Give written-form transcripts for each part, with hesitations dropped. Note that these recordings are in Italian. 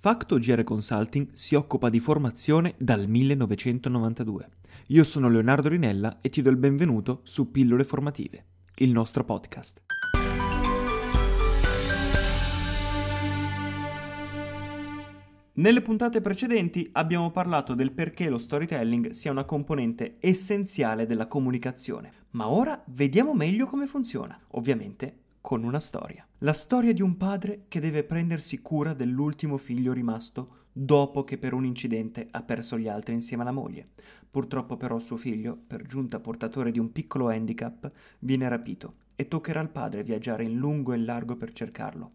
Facto GR Consulting si occupa di formazione dal 1992. Io sono Leonardo Rinella e ti do il benvenuto su Pillole Formative, il nostro podcast. Nelle puntate precedenti abbiamo parlato del perché lo storytelling sia una componente essenziale della comunicazione, ma ora vediamo meglio come funziona, ovviamente con una storia. La storia di un padre che deve prendersi cura dell'ultimo figlio rimasto dopo che per un incidente ha perso gli altri insieme alla moglie. Purtroppo però suo figlio, per giunta portatore di un piccolo handicap, viene rapito e toccherà al padre viaggiare in lungo e in largo per cercarlo.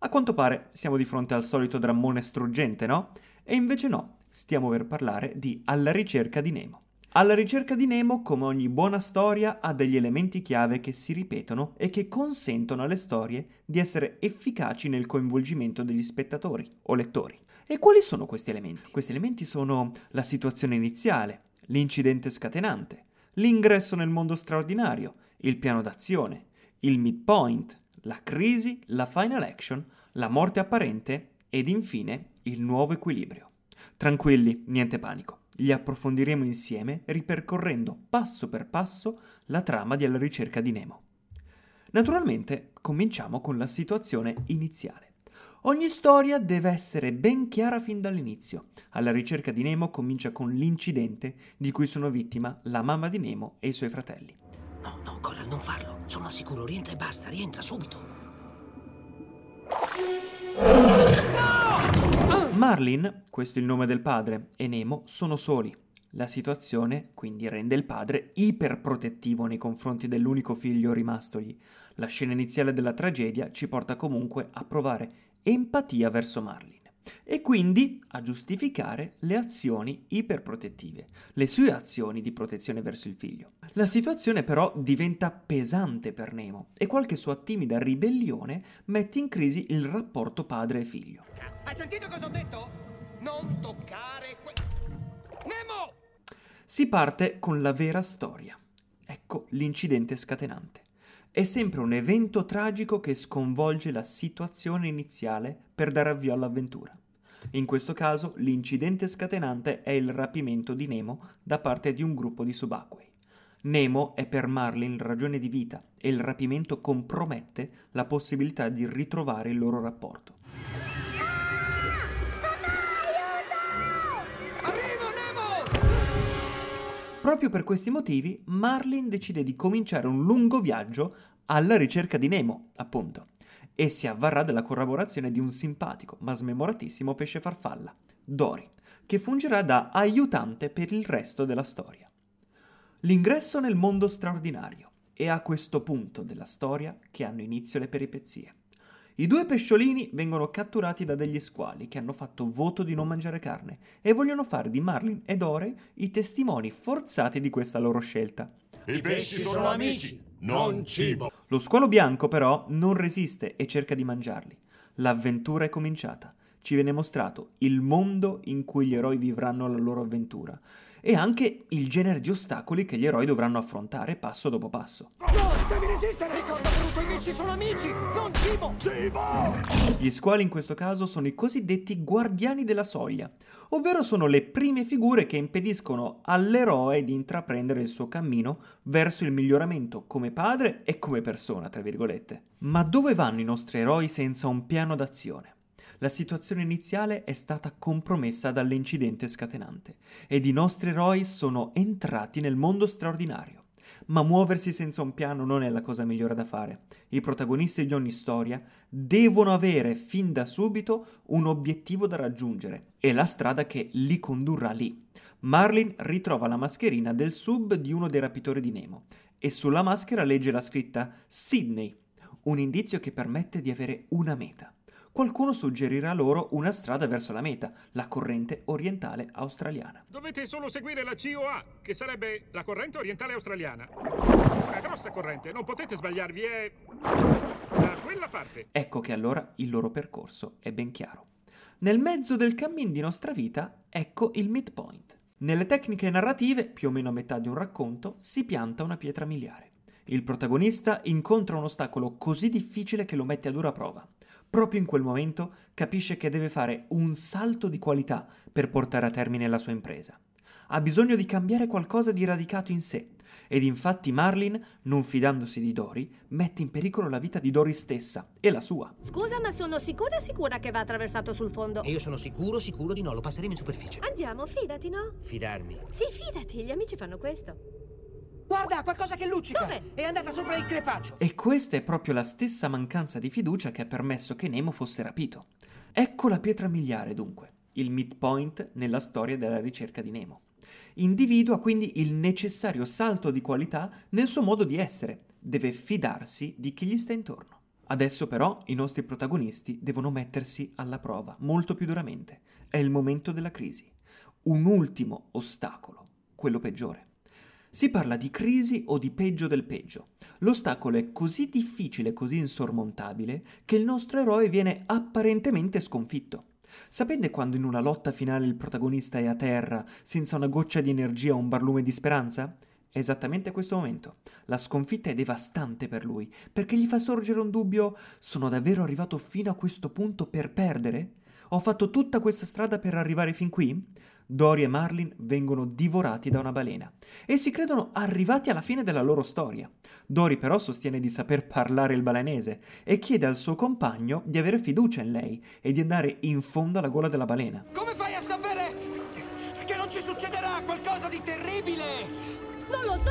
A quanto pare siamo di fronte al solito drammone struggente, no? E invece no, stiamo per parlare di Alla ricerca di Nemo. Alla ricerca di Nemo, come ogni buona storia, ha degli elementi chiave che si ripetono e che consentono alle storie di essere efficaci nel coinvolgimento degli spettatori o lettori. E quali sono questi elementi? Questi elementi sono la situazione iniziale, l'incidente scatenante, l'ingresso nel mondo straordinario, il piano d'azione, il midpoint, la crisi, la final action, la morte apparente ed infine il nuovo equilibrio. Tranquilli, niente panico. Li approfondiremo insieme ripercorrendo passo per passo la trama di Alla ricerca di Nemo. Naturalmente, cominciamo con la situazione iniziale. Ogni storia deve essere ben chiara fin dall'inizio. Alla ricerca di Nemo comincia con l'incidente di cui sono vittima la mamma di Nemo e i suoi fratelli. No, Coral, non farlo. Sono al sicuro, rientra e basta, rientra subito. No! Marlin, questo è il nome del padre, e Nemo sono soli. La situazione quindi rende il padre iperprotettivo nei confronti dell'unico figlio rimastogli. La scena iniziale della tragedia ci porta comunque a provare empatia verso Marlin e quindi a giustificare le azioni iperprotettive, le sue azioni di protezione verso il figlio. La situazione però diventa pesante per Nemo e qualche sua timida ribellione mette in crisi il rapporto padre e figlio. Hai sentito cosa ho detto? Non toccare Nemo! Si parte con la vera storia. Ecco l'incidente scatenante. È sempre un evento tragico che sconvolge la situazione iniziale per dare avvio all'avventura. In questo caso l'incidente scatenante è il rapimento di Nemo da parte di un gruppo di subacquei. Nemo è per Marlin ragione di vita e il rapimento compromette la possibilità di ritrovare il loro rapporto. Proprio per questi motivi, Marlin decide di cominciare un lungo viaggio alla ricerca di Nemo, appunto, e si avvarrà della collaborazione di un simpatico ma smemoratissimo pesce farfalla, Dory, che fungerà da aiutante per il resto della storia. L'ingresso nel mondo straordinario è a questo punto della storia che hanno inizio le peripezie. I due pesciolini vengono catturati da degli squali che hanno fatto voto di non mangiare carne e vogliono fare di Marlin e Dory i testimoni forzati di questa loro scelta. I pesci sono amici, non cibo. Lo squalo bianco però non resiste e cerca di mangiarli. L'avventura è cominciata. Ci viene mostrato il mondo in cui gli eroi vivranno la loro avventura e anche il genere di ostacoli che gli eroi dovranno affrontare passo dopo passo. No, devi resistere! Ricorda brutto, i pesci sono amici, non cibo! Cibo! Gli squali in questo caso sono i cosiddetti guardiani della soglia, ovvero sono le prime figure che impediscono all'eroe di intraprendere il suo cammino verso il miglioramento come padre e come persona, tra virgolette. Ma dove vanno i nostri eroi senza un piano d'azione? La situazione iniziale è stata compromessa dall'incidente scatenante ed i nostri eroi sono entrati nel mondo straordinario. Ma muoversi senza un piano non è la cosa migliore da fare. I protagonisti di ogni storia devono avere fin da subito un obiettivo da raggiungere e la strada che li condurrà lì. Marlin ritrova la mascherina del sub di uno dei rapitori di Nemo e sulla maschera legge la scritta Sidney, un indizio che permette di avere una meta. Qualcuno suggerirà loro una strada verso la meta, la corrente orientale australiana. Dovete solo seguire la COA, che sarebbe la corrente orientale australiana. Una grossa corrente, non potete sbagliarvi, è da quella parte. Ecco che allora il loro percorso è ben chiaro. Nel mezzo del cammin di nostra vita, ecco il midpoint. Nelle tecniche narrative, più o meno a metà di un racconto, si pianta una pietra miliare. Il protagonista incontra un ostacolo così difficile che lo mette a dura prova. proprio in quel momento capisce che deve fare un salto di qualità per portare a termine la sua impresa. Ha bisogno di cambiare qualcosa di radicato in sé, ed infatti Marlin, non fidandosi di Dory, mette in pericolo la vita di Dory stessa e la sua. Scusa, ma sono sicura che va attraversato sul fondo. E io sono sicuro di no, lo passeremo in superficie. Andiamo, fidati, no? Fidarmi? Sì, fidati, gli amici fanno questo. Guarda, qualcosa che luccica! Dove? È andata sopra il crepaccio! E questa è proprio la stessa mancanza di fiducia che ha permesso che Nemo fosse rapito. Ecco la pietra miliare, dunque, il midpoint nella storia della ricerca di Nemo. Individua quindi il necessario salto di qualità nel suo modo di essere, deve fidarsi di chi gli sta intorno. Adesso però i nostri protagonisti devono mettersi alla prova, molto più duramente. È il momento della crisi. Un ultimo ostacolo, quello peggiore. Si parla di crisi o di peggio del peggio. L'ostacolo è così difficile, così insormontabile, che il nostro eroe viene apparentemente sconfitto. Sapete quando in una lotta finale il protagonista è a terra, senza una goccia di energia o un barlume di speranza? È esattamente questo momento. La sconfitta è devastante per lui, perché gli fa sorgere un dubbio: sono davvero arrivato fino a questo punto per perdere? Ho fatto tutta questa strada per arrivare fin qui? Dory e Marlin vengono divorati da una balena e si credono arrivati alla fine della loro storia. Dory però sostiene di saper parlare il balenese e chiede al suo compagno di avere fiducia in lei e di andare in fondo alla gola della balena. Come fai a sapere che non ci succederà qualcosa di terribile? Non lo so!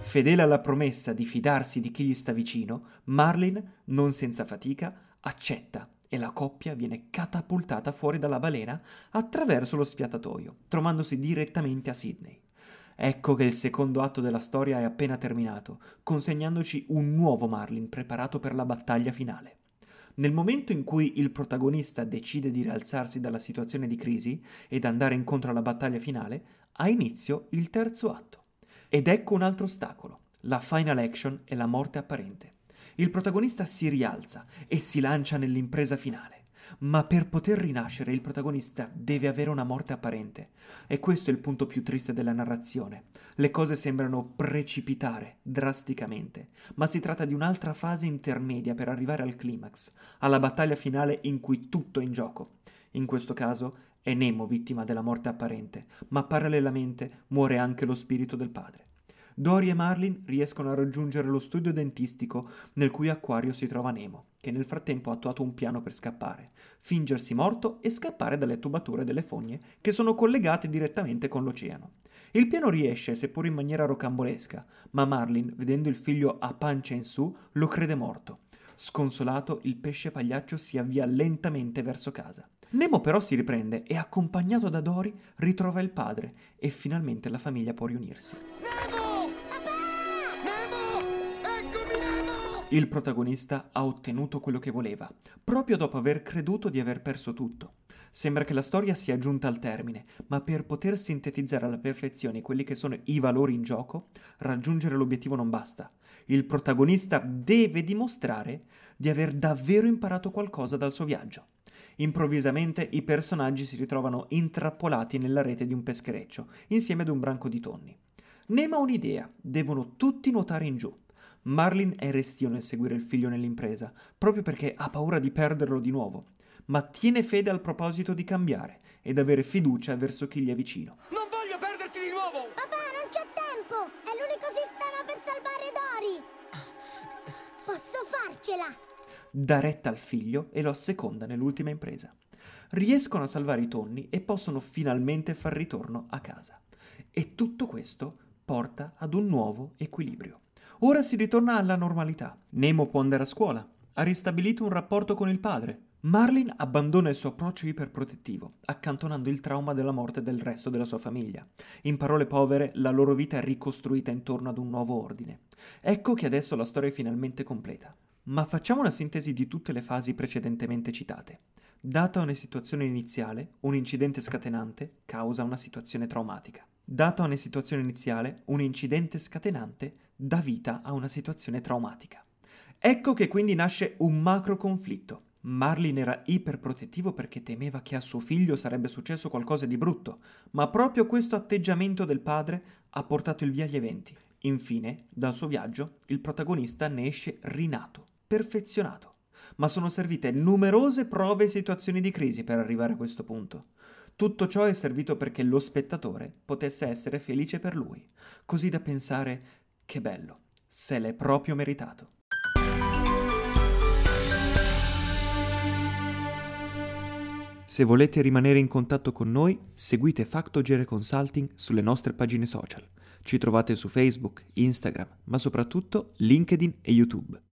Fedele alla promessa di fidarsi di chi gli sta vicino, Marlin, non senza fatica, accetta. E la coppia viene catapultata fuori dalla balena attraverso lo sfiatatoio, trovandosi direttamente a Sidney. Ecco che il secondo atto della storia è appena terminato, consegnandoci un nuovo Marlin preparato per la battaglia finale. Nel momento in cui il protagonista decide di rialzarsi dalla situazione di crisi ed andare incontro alla battaglia finale, ha inizio il terzo atto. Ed ecco un altro ostacolo, la final action e la morte apparente. Il protagonista si rialza e si lancia nell'impresa finale. Ma per poter rinascere il protagonista deve avere una morte apparente. E questo è il punto più triste della narrazione. Le cose sembrano precipitare drasticamente, ma si tratta di un'altra fase intermedia per arrivare al climax, alla battaglia finale in cui tutto è in gioco. In questo caso è Nemo vittima della morte apparente, ma parallelamente muore anche lo spirito del padre. Dory e Marlin riescono a raggiungere lo studio dentistico nel cui acquario si trova Nemo, che nel frattempo ha attuato un piano per scappare, fingersi morto e scappare dalle tubature delle fogne che sono collegate direttamente con l'oceano. Il piano riesce, seppur in maniera rocambolesca, ma Marlin, vedendo il figlio a pancia in su, lo crede morto. Sconsolato, il pesce pagliaccio si avvia lentamente verso casa. Nemo però si riprende e, accompagnato da Dory, ritrova il padre e finalmente la famiglia può riunirsi. Nemo! Il protagonista ha ottenuto quello che voleva, proprio dopo aver creduto di aver perso tutto. Sembra che la storia sia giunta al termine, ma per poter sintetizzare alla perfezione quelli che sono i valori in gioco, raggiungere l'obiettivo non basta. Il protagonista deve dimostrare di aver davvero imparato qualcosa dal suo viaggio. Improvvisamente i personaggi si ritrovano intrappolati nella rete di un peschereccio, insieme ad un branco di tonni. Nemo ha un'idea, devono tutti nuotare in giù. Marlin è restio nel seguire il figlio nell'impresa, proprio perché ha paura di perderlo di nuovo, ma tiene fede al proposito di cambiare ed avere fiducia verso chi gli è vicino. Non voglio perderti di nuovo! Papà, non c'è tempo! È l'unico sistema per salvare Dory! Posso farcela! Dà retta al figlio e lo asseconda nell'ultima impresa. Riescono a salvare i tonni e possono finalmente far ritorno a casa. E tutto questo porta ad un nuovo equilibrio. Ora si ritorna alla normalità. Nemo può andare a scuola, ha ristabilito un rapporto con il padre. Marlin abbandona il suo approccio iperprotettivo, accantonando il trauma della morte del resto della sua famiglia. In parole povere, la loro vita è ricostruita intorno ad un nuovo ordine. Ecco che adesso la storia è finalmente completa. Ma facciamo una sintesi di tutte le fasi precedentemente citate. Data una situazione iniziale, un incidente scatenante causa una situazione traumatica. Data una situazione iniziale, un incidente scatenante dà vita a una situazione traumatica. Ecco che quindi nasce un macro conflitto. Marlin era iperprotettivo perché temeva che a suo figlio sarebbe successo qualcosa di brutto, ma proprio questo atteggiamento del padre ha portato il via agli eventi. Infine, dal suo viaggio, il protagonista ne esce rinato, perfezionato. ma sono servite numerose prove e situazioni di crisi per arrivare a questo punto. Tutto ciò è servito perché lo spettatore potesse essere felice per lui, così da pensare che bello, se l'è proprio meritato. Se volete rimanere in contatto con noi, seguite Facto GR Consulting sulle nostre pagine social. Ci trovate su Facebook, Instagram, ma soprattutto LinkedIn e YouTube.